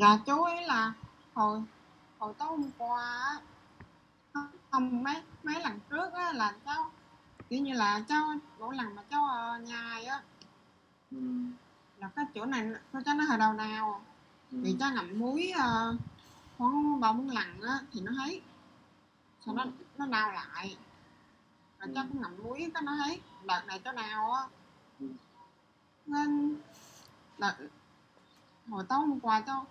Dạ chú ý là hồi tối hôm qua không mấy lần trước á, là cháu kiểu như là cháu mỗi lần mà cháu nhai á là cái chỗ này cho nó hơi đau đau thì cháu ngậm muối khoảng 3-4 lần á thì nó thấy sau nó đau lại rồi cháu cũng ngậm muối cái nó thấy đợt này cháu đau á nên đợt hồi tối hôm qua cháu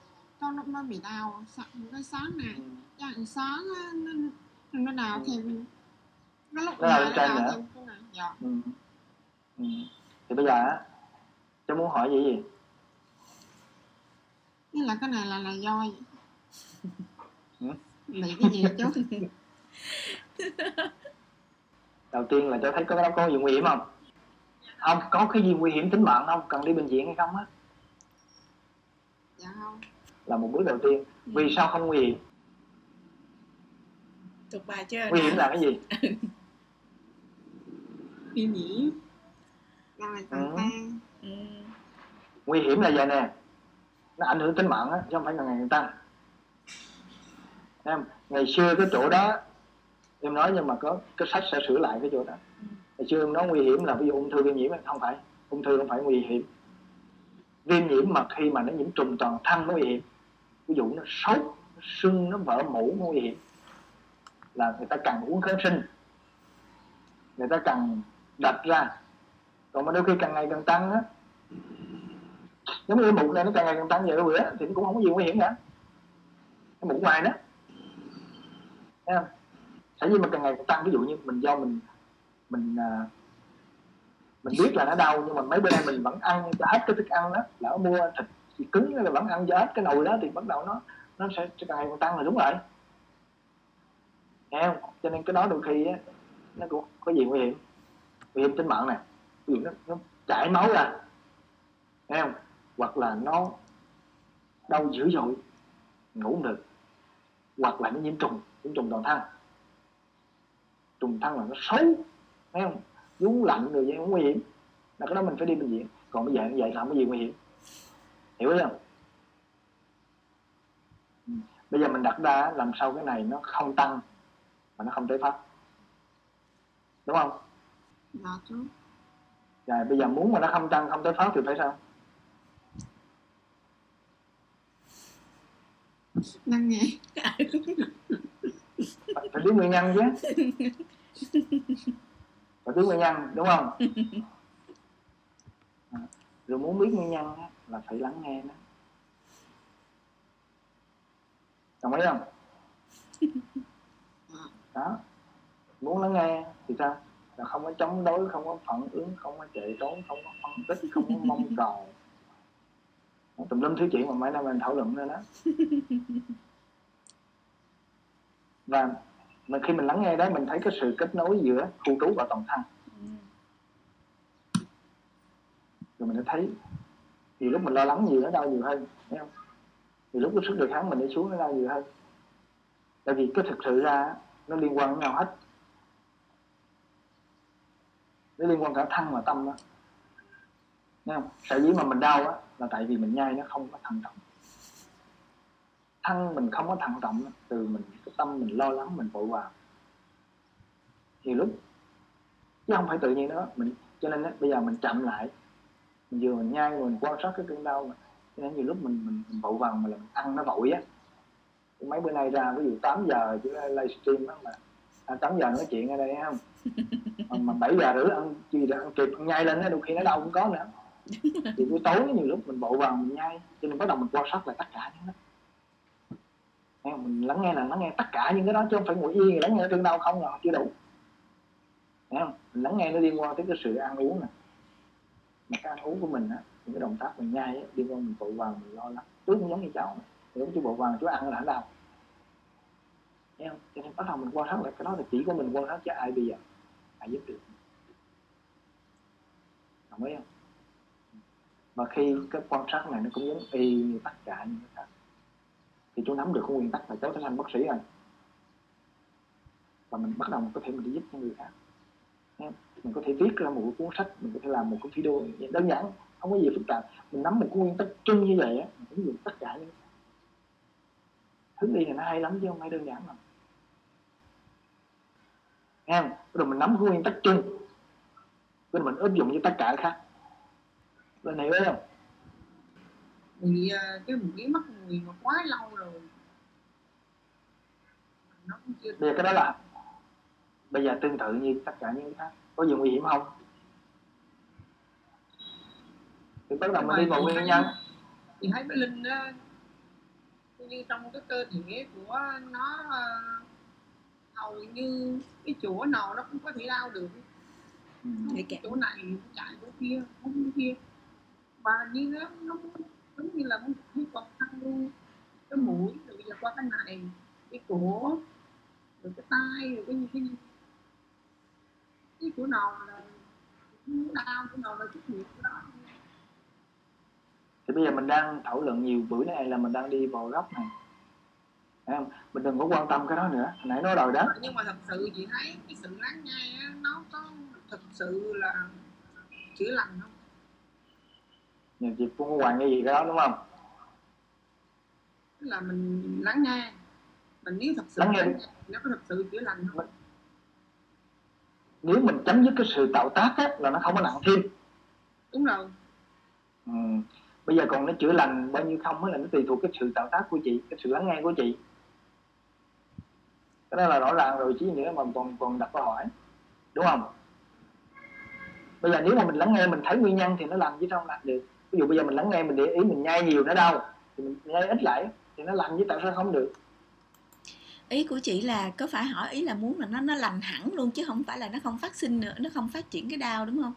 nó bị đau cái sáng này ăn sáng á, nó đau thì nó lúc nào nó đau thêm cái này dạ. Thì bây giờ á cháu muốn hỏi gì vậy? Nghĩa là cái này là do gì? Bị cái gì chú? Đầu tiên là cháu thấy có gì nguy hiểm không? Không, có cái gì nguy hiểm tính mạng không? Cần đi bệnh viện hay không á? Dạ không. Là một bước đầu tiên. Vì sao không nguy hiểm? Thuộc bài chưa? Nguy hiểm là cái gì? Nguy hiểm là nguy hiểm là vậy nè, nó ảnh hưởng tính mạng á, chứ không phải là ngày tăng. Em ngày xưa cái chỗ đó em nói nhưng mà có cái sách sẽ sửa lại cái chỗ đó. Ngày xưa em nói nguy hiểm là ví dụ ung thư viêm nhiễm, không phải ung thư không phải nguy hiểm. Viêm nhiễm mà khi mà nó nhiễm trùng toàn thân nó nguy hiểm, ví dụ nó sốt, nó sưng, nó vỡ mũ nó nguy hiểm, là người ta cần uống kháng sinh, người ta cần đặt ra. Còn mà đôi khi càng ngày càng tăng á, giống như mụn này nó càng ngày càng tăng vậy bữa thì nó cũng không có gì nguy hiểm cả, cái mụn ngoài đó, thấy không? Tại vì mà càng ngày càng tăng, ví dụ như mình do mình biết là nó đau nhưng mà mấy bữa nay mình vẫn ăn hết cái thức ăn đó, lỡ mua thịt thì cứng là vẫn ăn hết cái nồi đó thì bắt đầu nó sẽ càng ngày càng tăng là đúng rồi, thấy không? Cho nên cái đó đôi khi á, nó cũng có gì nguy hiểm tính mạng này, ví dụ nó chảy máu ra, thấy không? Hoặc là nó đau dữ dội ngủ không được, hoặc là nó nhiễm trùng toàn thân, trùng thân là nó xấu, thấy không? Dúng lạnh rồi vậy cũng nguy hiểm, là cái đó mình phải đi bệnh viện. Còn bây giờ như vậy là không có gì nguy hiểm, hiểu không? Bây giờ mình đặt ra làm sao cái này nó không tăng mà nó không tới phát, đúng không? Dạ chú. Rồi bây giờ muốn mà nó không tăng không tới phát thì phải sao? Năng nghe. Phải biết nguyên nhân chứ. Phải biết nguyên nhân đúng không? Rồi muốn biết nguyên nhân là phải lắng nghe nó. Đồng ý không? Đó. Muốn lắng nghe thì sao? Là không có chống đối, không có phản ứng, không có chạy trốn, không có phân tích, không có mong cầu. Tùm lum thứ chuyện mà mấy năm mình thảo luận lên đó. Và mình khi mình lắng nghe đó, mình thấy cái sự kết nối giữa khu trú và toàn thân. Rồi mình đã thấy nhiều lúc mình lo lắng nhiều nó đau nhiều hơn, thấy không? Nhiều lúc cái sức đề kháng mình đi xuống nó đau nhiều hơn. Tại vì cái thực sự ra nó liên quan đến nhau hết, nó liên quan cả thân và tâm đó, nghe không? Sở dĩ mà mình đau á là tại vì mình nhai nó không có thận trọng, thân mình không có thận trọng đó. Từ mình cái tâm mình lo lắng, mình vội vàng nhiều lúc chứ không phải tự nhiên nữa mình, cho nên đó, bây giờ mình chậm lại, mình vừa mình nhai mình quan sát cái cơn đau mà. Cho nên nhiều lúc mình vội vàng mà mình ăn nó vội á. Mấy bữa nay ra ví dụ 8 giờ chứ livestream đó mà 8 giờ nói chuyện ở đây không, mà 7 giờ rưỡi ăn gì là ăn kịp, ăn nhai lên đó, đôi khi nó đau cũng có nữa. Thì buổi tối nhiều lúc mình bộ vào mình nhai, cho nên bắt đầu mình quan sát lại tất cả những đó, mình lắng nghe là lắng nghe tất cả những cái đó chứ không phải ngồi yên lắng nghe cơn đau không là chưa đủ, thấy không? Mình lắng nghe nó liên quan tới cái sự ăn uống nè, mà cái ăn uống của mình á, những cái động tác mình nhai á, liên quan mình bộ vào mình lo lắng. Chú cũng giống như cháu, nếu chú bộ vào chú ăn là đau, thấy không? Cho nên bắt đầu mình quan sát lại cái đó, là chỉ có mình quan sát chứ ai bây giờ ai giúp được, đồng ý không? Và khi cái quan sát này nó cũng giống y như tất cả những cái khác, thì chú nắm được cái nguyên tắc là cháu sẽ thành bác sĩ rồi, và mình bắt đầu mình có thể mình đi giúp cho người khác, mình có thể viết ra một cuốn sách, mình có thể làm một cái video đơn giản, không có gì phức tạp. Mình nắm một cái nguyên tắc chung như vậy á, ứng dụng tất cả những Hướng đi này nó hay lắm chứ không phải đơn giản lắm. Nghe không? Rồi mình nắm nguyên tắc chung, rồi mình áp dụng với tất cả khác. Bên này biết không? Thì cái mình biến mất người mà quá lâu rồi nó cũng chưa. Bây giờ cái đó là bây giờ tương tự như tất cả những cái khác. Có gì nguy hiểm không? Thì bắt đầu mình đi vào nguyên nhân. Thì thấy cái linh đó, như trong cái cơ thể của nó hầu như cái chỗ nào nó cũng có thể lao được. Chỗ này cũng chạy chỗ kia, cũng kia. Và như nó giống như là muốn đi qua thăng luôn. Cái mũi, rồi bây giờ qua cái này, cái cổ, rồi cái tay, rồi cái như thế. Cái chỗ nào là đau, chỗ nào là chút miệng của đó. Thì bây giờ mình đang thảo luận nhiều bữa nay là mình đang đi vào góc này. Thấy không? Mình đừng có quan tâm cái đó nữa. Hồi nãy nói rồi đó. Nhưng mà thật sự chị thấy cái sự lắng nghe nó có thật sự là chữa lành không? Nhiều chị cũng có hoàn cái gì cái đó đúng không? Tức là mình lắng nghe. Mình nếu thật sự lắng nghe nó có thật sự chữa lành không? Nếu mình chấm dứt cái sự tạo tác á, là nó không có nặng thêm. Đúng rồi. Bây giờ còn nó chữa lành bao nhiêu không mới là nó tùy thuộc cái sự tạo tác của chị, cái sự lắng nghe của chị. Cái đó là rõ ràng rồi chứ nữa mà còn đặt câu hỏi. Đúng không? Bây giờ nếu mà mình lắng nghe mình thấy nguyên nhân thì nó làm chứ sao không làm được. Ví dụ bây giờ mình lắng nghe mình để ý mình nhai nhiều nó đau, thì mình nhai ít lại thì nó lành chứ tại sao không được. Ý của chị là có phải hỏi ý là muốn là nó lành hẳn luôn chứ không phải là nó không phát sinh nữa, nó không phát triển cái đau đúng không?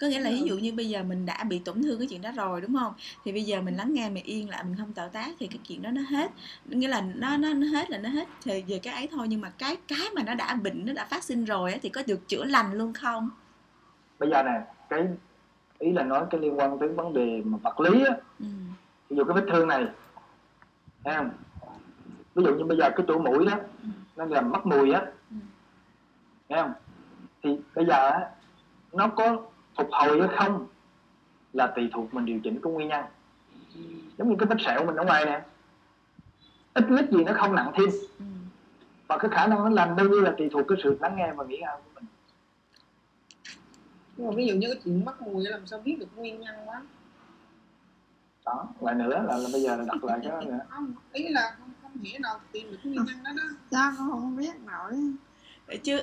Có nghĩa là ví dụ như bây giờ mình đã bị tổn thương cái chuyện đó rồi đúng không? Thì bây giờ mình lắng nghe, mình yên lại, mình không tạo tác thì cái chuyện đó nó hết. Nghĩa là nó hết là nó hết thì về cái ấy thôi. Nhưng mà cái mà nó đã bệnh, nó đã phát sinh rồi thì có được chữa lành luôn không? Bây giờ nè, cái ý là nói cái liên quan tới vấn đề mà vật lý á. Ví dụ cái vết thương này em, ví dụ như bây giờ cái chỗ mũi đó nó làm mất mùi á em, thì bây giờ á nó có phục hồi hay không là tùy thuộc mình điều chỉnh cái nguyên nhân. Giống như cái vết sẹo mình ở ngoài nè, ít nhất gì nó không nặng thêm, và cái khả năng nó lành bao nhiêu là tùy thuộc cái sự lắng nghe và nghĩ ra của mình. Nhưng mà ví dụ như cái chuyện mất mùi làm sao biết được nguyên nhân quá đó. Lại nữa là bây giờ là đặt lại cái đó nữa. Không, ý là không hiểu nào tìm được nguyên nhân đó đó. Sao con không biết nổi chứ.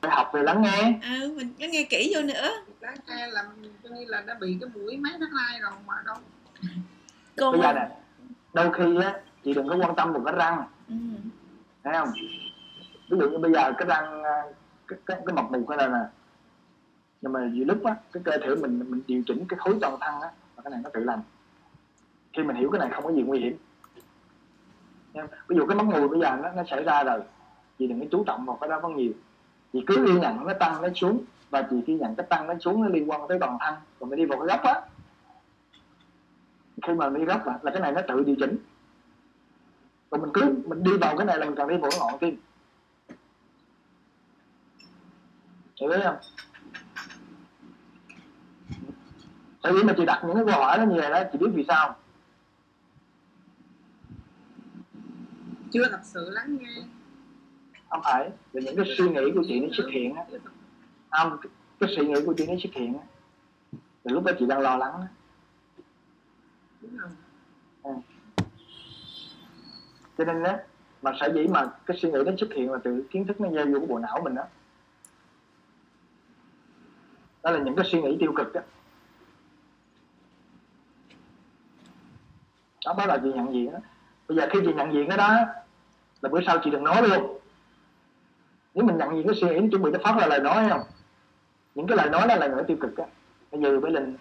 Phải học về lắng nghe. Mình lắng nghe kỹ vô nữa. Lắng nghe là cho nên là đã bị cái mũi mấy tháng nay rồi mà đâu. Bây giờ nè, đôi khi á chị đừng có quan tâm vào cái răng. Thấy không? Ví dụ như bây giờ cái răng cái mọc mù cái này nè. Nhưng mà nhiều lúc á cái cơ thể mình điều chỉnh cái khối toàn thân á và cái này nó tự lành. Khi mình hiểu cái này không có gì nguy hiểm. Ví dụ cái mất mùi bây giờ nó xảy ra rồi, chị đừng có chú trọng vào cái đó quá nhiều. Chị cứ ghi nhận nó tăng nó xuống, và chị ghi nhận cái tăng nó xuống nó liên quan tới toàn thân. Còn mình đi vào cái góc á, khi mà mình đi góc á, là cái này nó tự điều chỉnh. Còn mình cứ mình đi vào cái này là mình cần đi vào cái ngọn tim. Chị biết không? Tại vì mà chị đặt những cái câu hỏi đó như vậy đó, chị biết vì sao? Chưa thật sự lắng nghe. Không phải, là những cái suy nghĩ của chị nó xuất hiện á. Không, cái suy nghĩ của chị nó xuất hiện á. Là lúc đó chị đang lo lắng á. Cho nên á, mà sở dĩ mà cái suy nghĩ nó xuất hiện là từ kiến thức nó gieo vô cái bộ não mình đó. Đó là những cái suy nghĩ tiêu cực á. Đó, bắt đầu chị nhận diện á. Bây giờ khi chị nhận diện cái đó là bữa sau chị đừng nói luôn. Nếu mình nhận gì cái suy nghĩ chuẩn bị nó phát là lời nói không? Những cái lời nói đó là lời tiêu cực á. Bây giờ với Linh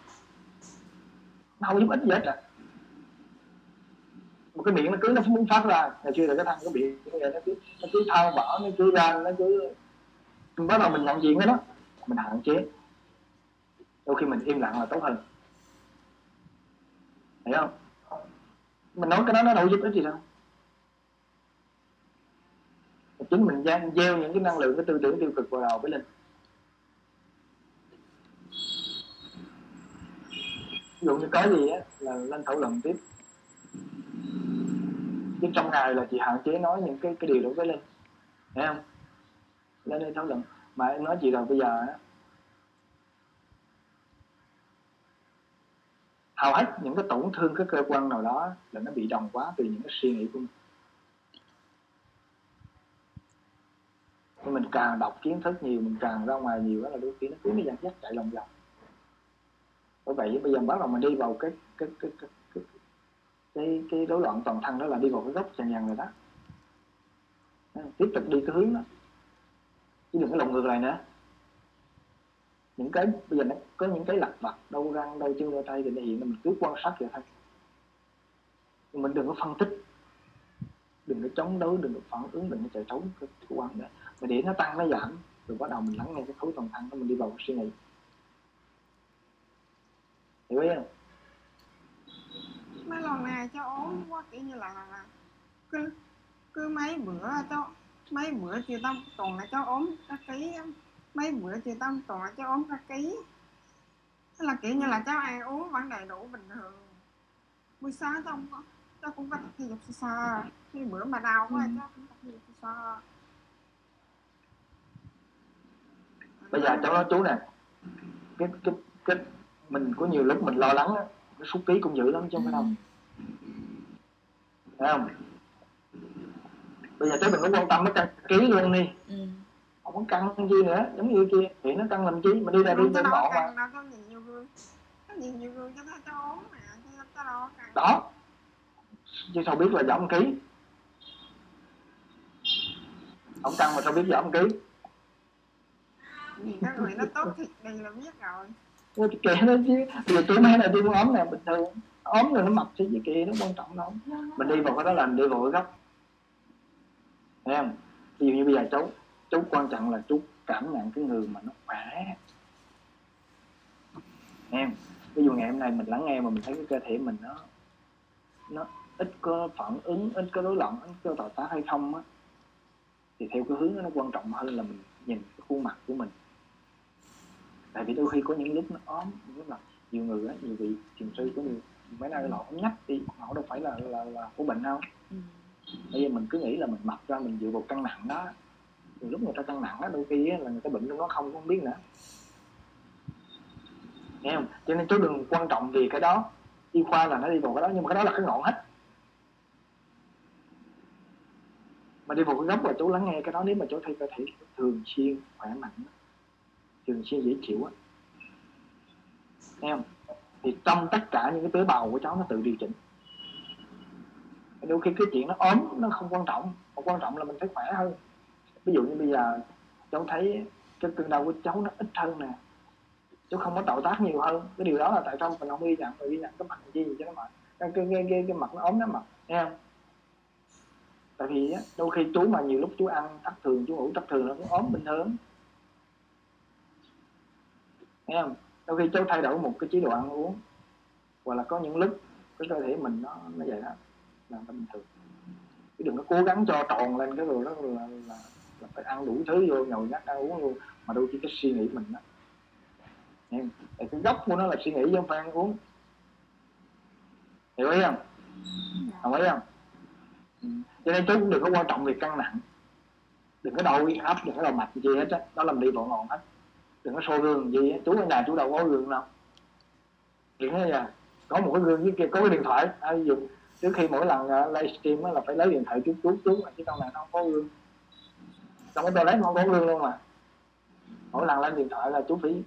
nó không giúp ích gì hết à. Một cái miệng nó cứ nó muốn phát ra. Ngày xưa là cái thằng cái miệng nó cứ thao bỏ, nó cứ ra, nó cứ. Bắt đầu mình nhận diện cái đó, mình hạn chế. Đôi khi mình im lặng là tốt hơn. Hiểu không? Mình nói cái đó nó đâu giúp ích gì đâu. Chính mình gieo những cái năng lượng, cái tư tưởng tiêu cực vào đầu với Linh. Ví dụ như có gì á là lên thảo luận tiếp. Chứ trong ngày là chị hạn chế nói những cái điều đó với Linh, thấy không? Lên đây thảo luận. Mà em nói chị rồi, bây giờ hầu hết những cái tổn thương cái cơ quan nào đó là nó bị đồng quá từ những cái suy nghĩ của mình. Mình càng đọc kiến thức nhiều, mình càng ra ngoài nhiều, đó là đôi khi nó cứ dằn dắt chạy lòng vòng. Bởi vậy bây giờ bắt đầu mình đi vào cái rối loạn toàn thân, đó là đi vào cái gốc dần dần rồi đó. Tiếp tục đi cái hướng đó, chứ đừng có lộn ngược lại nữa. Những cái bây giờ nó có những cái lặt vặt, đau răng, đau chân, đau tay thì nó hiện là mình cứ quan sát vậy thôi. Mình đừng có phân tích, đừng có chống đối, đừng có phản ứng, đừng có chạy trốn cái quan nữa. Mà để nó tăng, nó giảm, rồi bắt đầu mình lắng nghe cái khối toàn thân, mình đi vào suy nghĩ. Hiểu ý không? Mấy lần này cháu ốm quá, kiểu như là cứ mấy bữa cháu, mấy bữa chưa tâm tuần là cháu ốm các ký, mấy bữa chưa tâm tuần là cháu ốm các ký. Thế là kiểu như là cháu ăn uống vẫn đầy đủ bình thường. Buổi sáng cháu không có, cháu cũng có thể dục sơ sơ. Khi bữa mà đau quá cháu cũng có thể dục sơ sơ. Bây giờ cháu nói chú nè, cái mình có nhiều lúc mình lo lắng á, cái xúc ký cũng dữ lắm chứ không phải đâu, thấy không? Bây giờ cháu đừng có quan tâm nó căng ký luôn đi, không có căng chi nữa, giống như kia thì nó căng làm chi, mình đi ra đi cho bỏ mà. Có nhìn nhiều gương, có nhìn nhiều gương cho cháu ốm mà, cho cháu lo căng. Đó, chứ sao biết là giảm ký? Không căng mà sao biết giảm ký? Vì các người nó tốt thiệt đi là biết rồi. Ôi kệ nó chứ, giờ tôi mấy là tôi muốn ốm nè, bình thường ốm rồi nó mập chứ gì kìa, nó quan trọng đâu. Mình đi vào cái đó là mình đi vào cái góc, thấy không? Ví dụ như bây giờ cháu quan trọng là chú cảm nhận cái người mà nó khỏe em. Ví dụ ngày hôm nay mình lắng nghe mà mình thấy cái cơ thể mình nó ít có phản ứng, ít có đối loạn, ít có tạo tác hay không á, thì theo cái hướng đó, nó quan trọng hơn là mình nhìn cái khuôn mặt của mình. Tại vì đôi khi có những lúc nó ốm, những lúc là nhiều người á, nhiều vị thiền sư có nhiều mấy nay họ cũng nhắc đi, họ đâu phải là của bệnh đâu. Bây giờ mình cứ nghĩ là mình mập ra, mình dựa vào cân nặng đó. Thì lúc người ta cân nặng đó, đôi khi á, là người ta bệnh trong đó không biết nữa, nghe không? Cho nên cháu đừng quan trọng về cái đó. Y khoa là nó đi vào cái đó, nhưng mà cái đó là cái ngọn hết. Mà đi vào cái góc là cháu lắng nghe cái đó, nếu mà cháu thấy cơ thể thường xuyên khỏe mạnh, thường xuyên dễ chịu á, nghe không? Thì trong tất cả những cái tế bào của cháu nó tự điều chỉnh. Đôi khi cái chuyện nó ốm nó không quan trọng, mà quan trọng là mình phải khỏe hơn. Ví dụ như bây giờ cháu thấy cái cơn đau của cháu nó ít hơn nè, cháu không có tạo tác nhiều hơn. Cái điều đó là tại sao mình không ghi nhận, mình ghi nhận cái mặt chi gì cho nó mệt, cái mặt nó ốm nó mệt, nghe không? Tại vì á, đôi khi chú mà nhiều lúc chú ăn thất thường, chú ngủ thất thường là cũng ốm bình thường, nghe không? Đôi khi cháu thay đổi một cái chế độ ăn uống, hoặc là có những lúc cái cơ thể mình nó vậy đó là bình thường. Chứ đừng có cố gắng cho tròn lên cái rồi đó là phải ăn đủ thứ vô, nhồi nhét ăn uống luôn, mà đôi khi cái suy nghĩ mình đó, nghe không? Cái gốc của nó là suy nghĩ chứ không phải ăn uống, hiểu ý không? Đồng ý không? Cho nên chú cũng đừng có quan trọng việc cân nặng, đừng có đau huyết áp, đừng có đau mạch gì hết á, đó làm đi bộ ngọn hết. Đừng có soi gương gì á, chú ở nhà chú đâu có gương đâu. Chuyện thế là có một cái gương với kia, có cái điện thoại, ai dùng trước khi mỗi lần livestream á là phải lấy điện thoại chú chứ trong này nó không có gương. Trong cái toilet không có gương luôn mà. Mỗi lần lấy điện thoại là chú phải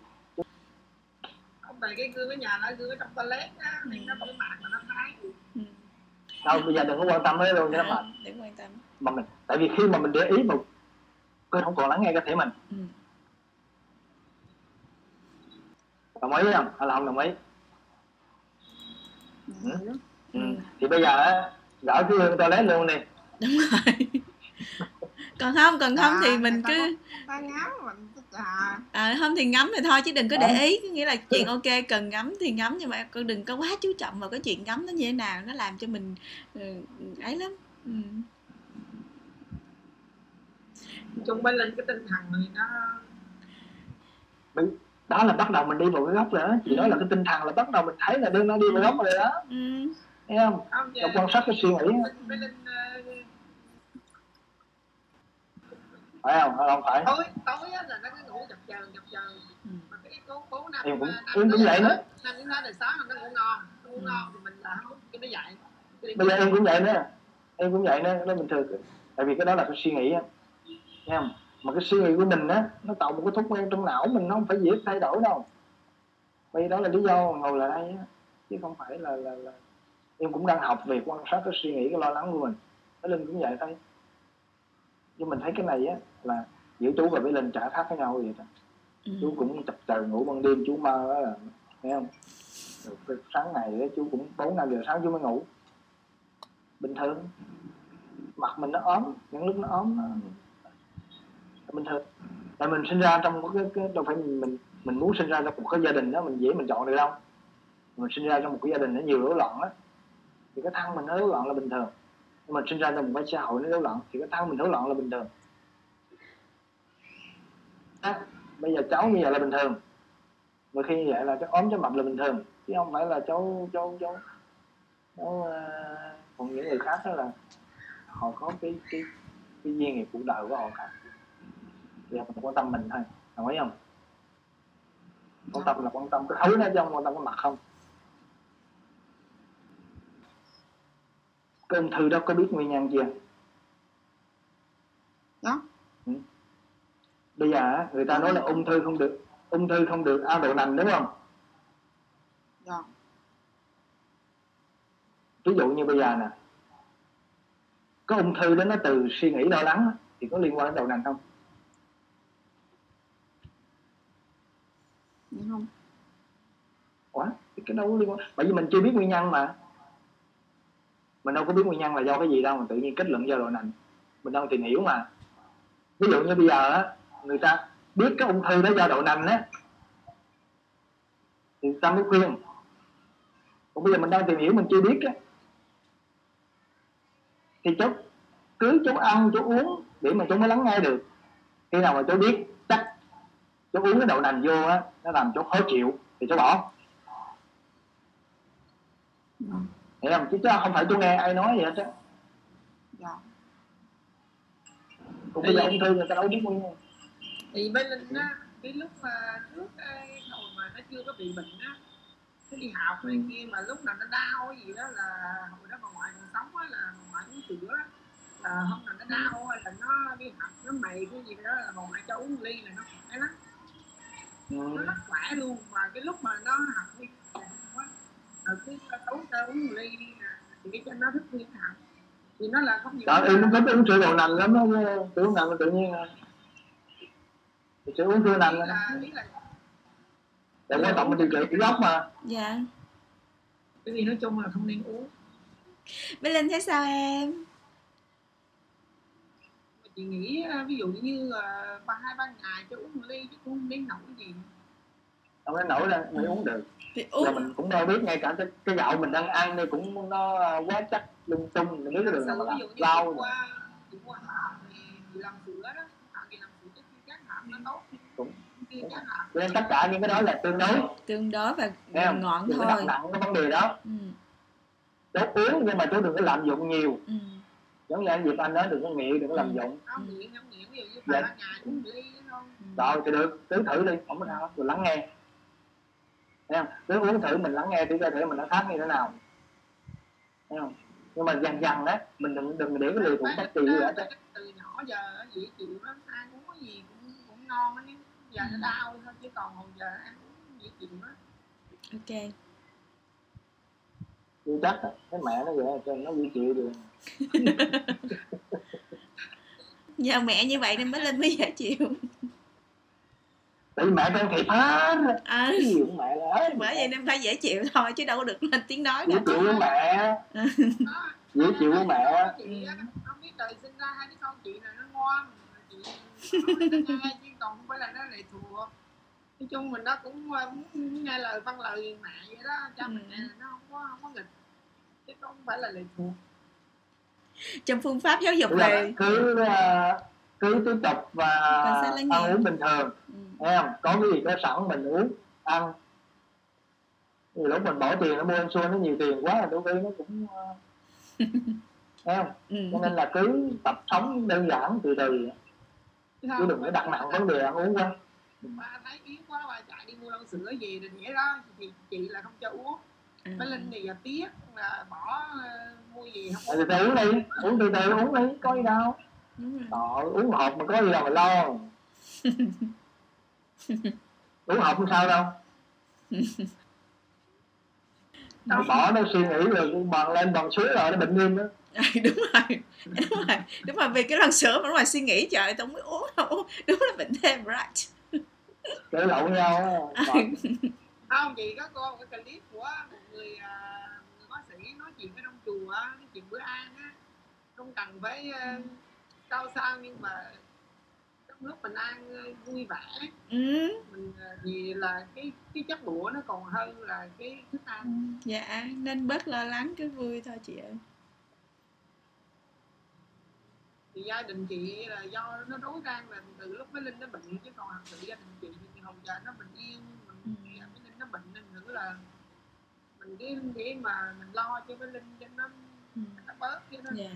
không phải cái gương ở nhà, nó gương ở trong toilet á, thì nó bẩn bạc mà nó thái. Đâu, bây giờ đừng có quan tâm hết luôn cho nó mệt. Đừng quan tâm. Mà mình, tại vì khi mà mình để ý mà cơ không còn lắng nghe cơ thể mình. Đồng ý không? Hay là không đồng ý? Thì bây giờ á, gỡ cái gương toilet luôn đi. Đúng rồi. Còn không thì mình cứ không thì ngắm thì thôi, chứ đừng có để ý. Nghĩa là chuyện ok, cần ngắm thì ngắm, nhưng mà đừng có quá chú trọng vào cái chuyện ngắm nó như thế nào, nó làm cho mình ấy lắm. Chúng mới lên cái tinh thần này nó đó là bắt đầu mình đi vào cái góc rồi đó. Chị nói là cái tinh thần là bắt đầu mình thấy là đương nó đi vào góc rồi đó, thấy không? Là quan sát cái suy nghĩ. phải không? Không phải. Tối tối là nó cứ ngủ chập chờn. Mà cái cố năm em cũng vậy nữa. Nên đến 6 nó ngủ ngon, thì mình là không cái nó dậy. Bây giờ em cũng vậy nữa. Nó bình thường. Tại vì cái đó là cái suy nghĩ á. Thấy không? Mà cái suy nghĩ của mình á, nó tạo một cái thói quen trong não mình, nó không phải dễ thay đổi đâu. Vì đó là lý do ngồi lại đây á, chứ không phải là em cũng đang học về quan sát cái suy nghĩ, cái lo lắng của mình. Cái Linh cũng vậy thôi. Nhưng mình thấy cái này á là giữa chú và với Linh trả thác với nhau vậy đó. Chú cũng chập chờn ngủ ban đêm, chú mơ á là, thấy không? Rồi, sáng ngày á chú cũng 4-5 giờ sáng chú mới ngủ. Bình thường. Mặt mình nó ốm, những lúc nó ốm nó bình thường. Tại mình sinh ra trong một cái đâu phải mình muốn sinh ra trong một cái gia đình đó mình dễ mình chọn được đâu. Mình sinh ra trong một cái gia đình nó nhiều rối loạn á, thì cái thân mình nó rối loạn là bình thường. Nhưng mình sinh ra trong một cái xã hội nó rối loạn thì cái thân mình rối loạn là bình thường. À, bây giờ cháu như vậy là bình thường. Mà khi như vậy là cháu ốm cháu mập là bình thường, chứ không phải là cháu còn những người khác đó là họ có cái duyên nghiệp cuộc đời của họ khác. Thì mình quan tâm mình thôi, đồng ý không? Quan tâm là quan tâm cái thứ đó chứ không quan tâm cái mặt không. Cái ung thư đó có biết nguyên nhân chưa? Đó. Ừ. Bây giờ người ta nói là ung thư không được ăn đậu nành, đúng không? Đó. Ví dụ như bây giờ nè, cái ung thư đó nó từ suy nghĩ lo lắng thì có liên quan đến đậu nành không? Không. Ủa? Cái đâu có liên quan. Bởi vì mình chưa biết nguyên nhân mà. Mình đâu có biết nguyên nhân là do cái gì đâu mà tự nhiên kết luận do đậu nành. Mình đang tìm hiểu mà. Ví dụ như bây giờ á, người ta biết cái ung thư đó do đậu nành á thì người ta mới khuyên. Còn bây giờ mình đang tìm hiểu mình chưa biết á thì cháu cứ cháu ăn cháu uống để mà cháu mới lắng nghe được. Khi nào mà cháu biết chắc cháu uống cái đậu nành vô á nó làm cháu khó chịu thì cháu bỏ. Hiểu không? Chứ không phải tôi nghe ai nói vậy hết á. Dạ. Cũng bây giờ ung thư người ta đâu biết nguyên nhân. Thì bên Linh á, cái lúc mà trước hồi mà nó chưa có bị bệnh á, cái đi học này kia mà lúc nào nó đau cái gì đó là hồi đó bà ngoại còn sống á, là bà ngoại uống sữa á, là hôm nào nó đau hay là nó đi học nó mày cái gì đó là bà ngoại cho uống ly là nó khỏe lắm. Nó rất khỏe luôn. Và cái lúc mà nó học đi cái tối tao uống ly thì cái chân nó thích đi học thì nó là không nhiều. Trời ơi, nó uống sữa đậu nành lắm đó, sữa đậu nành tự nhiên thì sữa uống sữa nành là để quan trọng điều trị gốc mà. Dạ. Bởi vì nói chung là không nên uống. Bé Linh thấy sao em? Chị nghĩ ví dụ như 2-3 ngày cho uống ly chứ cũng không đến nổi gì. Không đến nổi là mới uống được. Là mình cũng đâu biết, ngay cả cái gạo mình đang ăn đây cũng nó quá chắc lung tung, mình biết được là lao rồi. Chị qua hạm thì làm sữa đó, hạm thì làm sữa chứ các hạm nó tốt. Nên tất cả những cái đó là tương đối và ngọn thôi. Đừng nặng cái vấn đề đó. Cháu uống nhưng mà cháu đừng có lạm dụng nhiều. Giống như anh Diệp Anh nói đừng có nghiện, đừng có lạm dụng. Không nghiện ví dụ như 3 ngày uống ly không? Rồi thì được, cứ thử đi, không có sao, rồi lắng nghe. Thấy không? Cứ uống thử mình lắng nghe thử coi thử mình nó khác như thế nào. Thấy không? Nhưng mà dần dần á, mình đừng để cái lười cũng bất kỳ gì hết á. Từ nhỏ giờ á dễ chịu lắm, ăn uống cái gì cũng ngon á. Giờ nó đau thôi chứ còn hồi giờ ăn uống dễ chịu á. Ok. Vui chắc á, cái mẹ nó vậy cho nó vui chịu được. Nhờ mẹ như vậy nên mới Linh mới dễ chịu. Tại mẹ đang thiệt hết á, mẹ là bởi vậy nên phải dễ chịu thôi chứ đâu có được lên tiếng nói đâu. Dễ chịu với mẹ. Dễ chịu với mẹ. Không biết đời sinh ra hai đứa con chị này nó ngoan, chị chứ còn không phải là nó lệ thuộc. Nói chung mình nó cũng muốn nghe lời văn lời mẹ vậy đó, cha mình này nó không có nghịch chứ không phải là lệ thuộc. Trong phương pháp giáo dục là cứ tiếp tục và ăn uống bình thường. Em có cái gì có sẵn mình uống ăn. Thì lúc mình bỏ tiền nó mua ăn xôi nó nhiều tiền quá là đôi khi nó cũng em. Cho nên là cứ tập sống đơn giản từ từ. chứ đừng có đặt nặng vấn đề ăn uống quá. Bà thấy yếu quá bà chạy đi mua lon sữa gì rồi nghĩa đó, thì chị là không cho uống. Bé Linh thì giờ tiếc là bỏ mua gì không. Thì uống đi, uống từ từ, uống đi, có gì đâu. Trời, uống hộp mà có gì đâu mà lo. Uống hộp không sao đâu. Nó bỏ nó suy nghĩ rồi bòn lên bòn xuống rồi nó bệnh nghiêm đó. À, đúng rồi vì cái lon sữa mà nó ngoài suy nghĩ trời ơi tao mới uống đâu, đúng là bệnh thêm right. Để lộn nhau á. Không chị có coi một cái clip của một người bác sĩ nói chuyện ở trong chùa, nói chuyện bữa ăn á, không cần phải cao sang nhưng mà trong lúc mình ăn vui vẻ, mình vì là cái chất đũa nó còn hơn là cái thức ăn. Dạ nên bớt lo lắng cái vui thôi chị ơi. Thì gia đình chị là do nó rối ren là từ lúc bé Linh nó bệnh, chứ còn thật sự gia đình chị thì hồi giờ nó bình yên, mình bé Linh nó bệnh nên nữa là mình cái mà mình lo cho bé Linh cho nó bớt chứ nó. Yeah.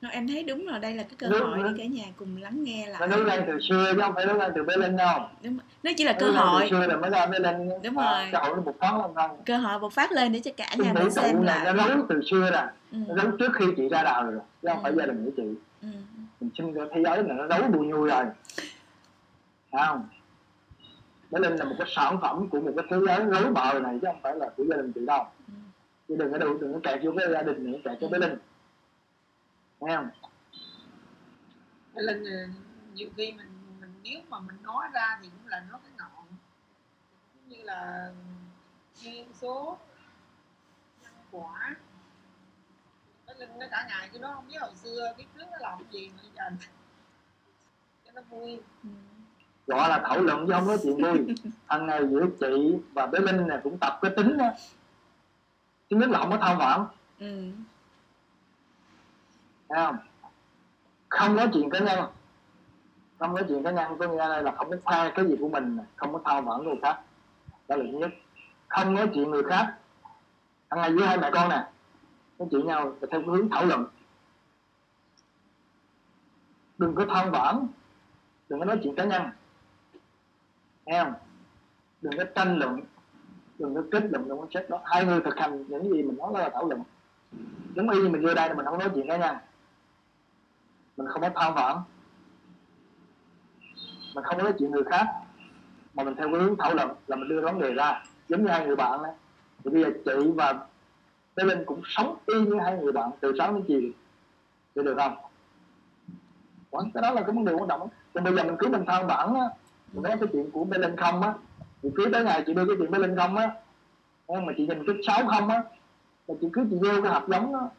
Nó em thấy đúng rồi, đây là cái cơ hội để cả nhà cùng lắng nghe lại. Nó lên từ xưa chứ không phải nó lên từ bé Linh đâu. Đúng, nó chỉ là cơ hội. Từ xưa là mới ra bé Linh. Đúng rồi. Cơ hội nó bộc phát lên không? Cơ hội bộc phát lên để cho cả nhà mình xem lại. Nó lớn từ xưa rồi. Nó lớn trước khi chị ra đời rồi. Chứ không phải gia đình của chị. Mình xin thế giới là nó đấu bùi nhui rồi. Thấy không? Bé Linh là một cái sản phẩm của một cái thế giới rối bời này chứ không phải là của gia đình chị đâu. Chứ đừng có kẹt vô cái gia đình này, kẹt cho bé Linh. Thấy không? Linh nhiều khi mình nếu mà mình nói ra thì cũng là nói cái ngọn, như là duyên số nhân quả. Cái Linh nó cả ngày cái đó không biết hồi xưa cái trước nó làm cái gì mà giờ cho nó vui. Gọi là thảo luận chứ không nói chuyện vui. Thằng này giữa chị và bé Linh này cũng tập cái tính đó, chứ biết là không có tham vọng. Không nói chuyện cá nhân, không nói chuyện cá nhân có nghĩa là không có khoe cái gì của mình, không có thao vãn người khác, đó là thứ nhất. Không nói chuyện người khác, hàng ngày với hai mẹ con nè nói chuyện nhau theo hướng thảo luận, đừng có thao vãn, đừng có nói chuyện cá nhân, nghe không? Đừng có tranh luận, đừng có kết luận, đừng có xét đó. Hai người thực hành những gì mình nói là thảo luận. Giống như mình vô đây là mình không nói chuyện cá nhân, mình không có thao vãn, mình không có nói chuyện người khác, mà mình theo hướng thảo luận là mình đưa vấn đề ra. Giống như hai người bạn đó, thì bây giờ chị và Bé Linh cũng sống y như hai người bạn từ sáng đến chiều, thì được không? Cái đó là cái vấn đề quan trọng đó. Còn bây giờ mình cứ mình thao vãn á, mình nói cái chuyện của Bé Linh không á, thì cứ tới ngày chị đưa cái chuyện Bé Linh không á, mà chị nhìn cái sáu không á, là chị cứ chị gieo cái hạt giống đó,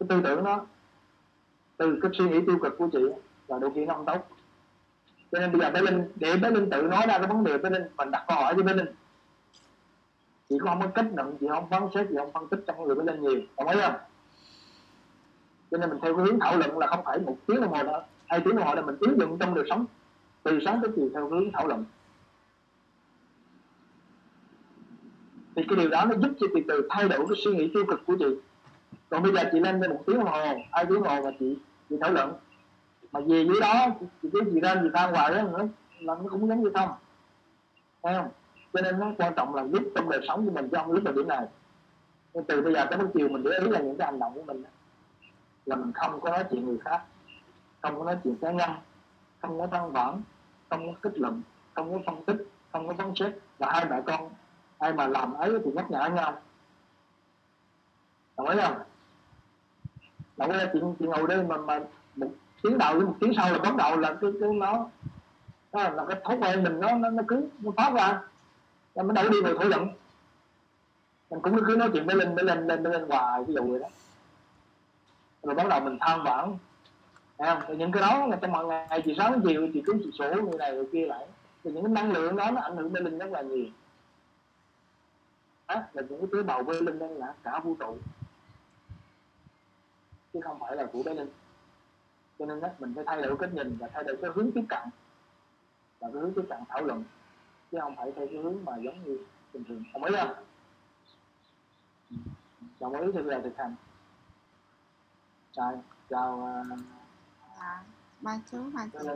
cái tư tưởng đó, từ cái suy nghĩ tiêu cực của chị là đôi khi nó không tốt. Cho nên bây giờ Bé Linh, để Bé Linh tự nói ra cái vấn đề Bé Linh, mình đặt câu hỏi cho Bé Linh. Chị cũng không có kết luận, chị không phán xét, chị không phân tích trong người Bé Linh nhiều, đồng ý không? Cho nên mình theo hướng thảo luận là không phải một tiếng đồng hồ nữa, 2 tiếng đồng hồ là mình ứng dụng trong đời sống từ sáng tới chiều theo hướng thảo luận. Thì cái điều đó nó giúp chị từ thay đổi cái suy nghĩ tiêu cực của chị. Còn bây giờ chị lên tới 1 tiếng đồng hồ, 2 tiếng đồng hồ mà chị thảo luận, mà về dưới đó chị cứ chị lên chị tham hoài đó nữa là nó cũng giống như không, thấy không? Cho nên nó quan trọng là giúp trong đời sống của mình chứ không lúc là điểm này. Nhưng từ bây giờ tới buổi chiều mình để ý là những cái hành động của mình là mình không có nói chuyện người khác, không có nói chuyện cá nhân, không có than vãn, không có kết luận, không có phân tích, không có phán xét. Và hai mẹ con ai mà làm ấy thì nhắc nhở nhau, đồng ý không? Đồng ý là chị ngồi đây mà 1 tiếng đầu với 1 tiếng sau là bấm đầu là cái nó là cái thói quen mình nó cứ nó phát ra, em mới đâu đi về thảo luận, mình cũng cứ nói chuyện Bé Linh hoài cái vụ vậy đó, rồi bắt đầu mình than vãn, thấy không? Những cái đó là trong mọi ngày chị sáng chiều chị cứ chị sổ người này người kia lại, thì những cái năng lượng đó nó ảnh hưởng Bé Linh rất là nhiều. Đó là những cái tế bào Bé Linh đang là cả vũ trụ chứ không phải là của Bé Linh. Cho nên đó, mình phải thay đổi cách nhìn và thay đổi cái hướng tiếp cận, và cái hướng tiếp cận thảo luận chứ không phải theo cái hướng mà giống như bình thường, đồng ý không? Đồng ý thì bây giờ thực hành. Chào ba số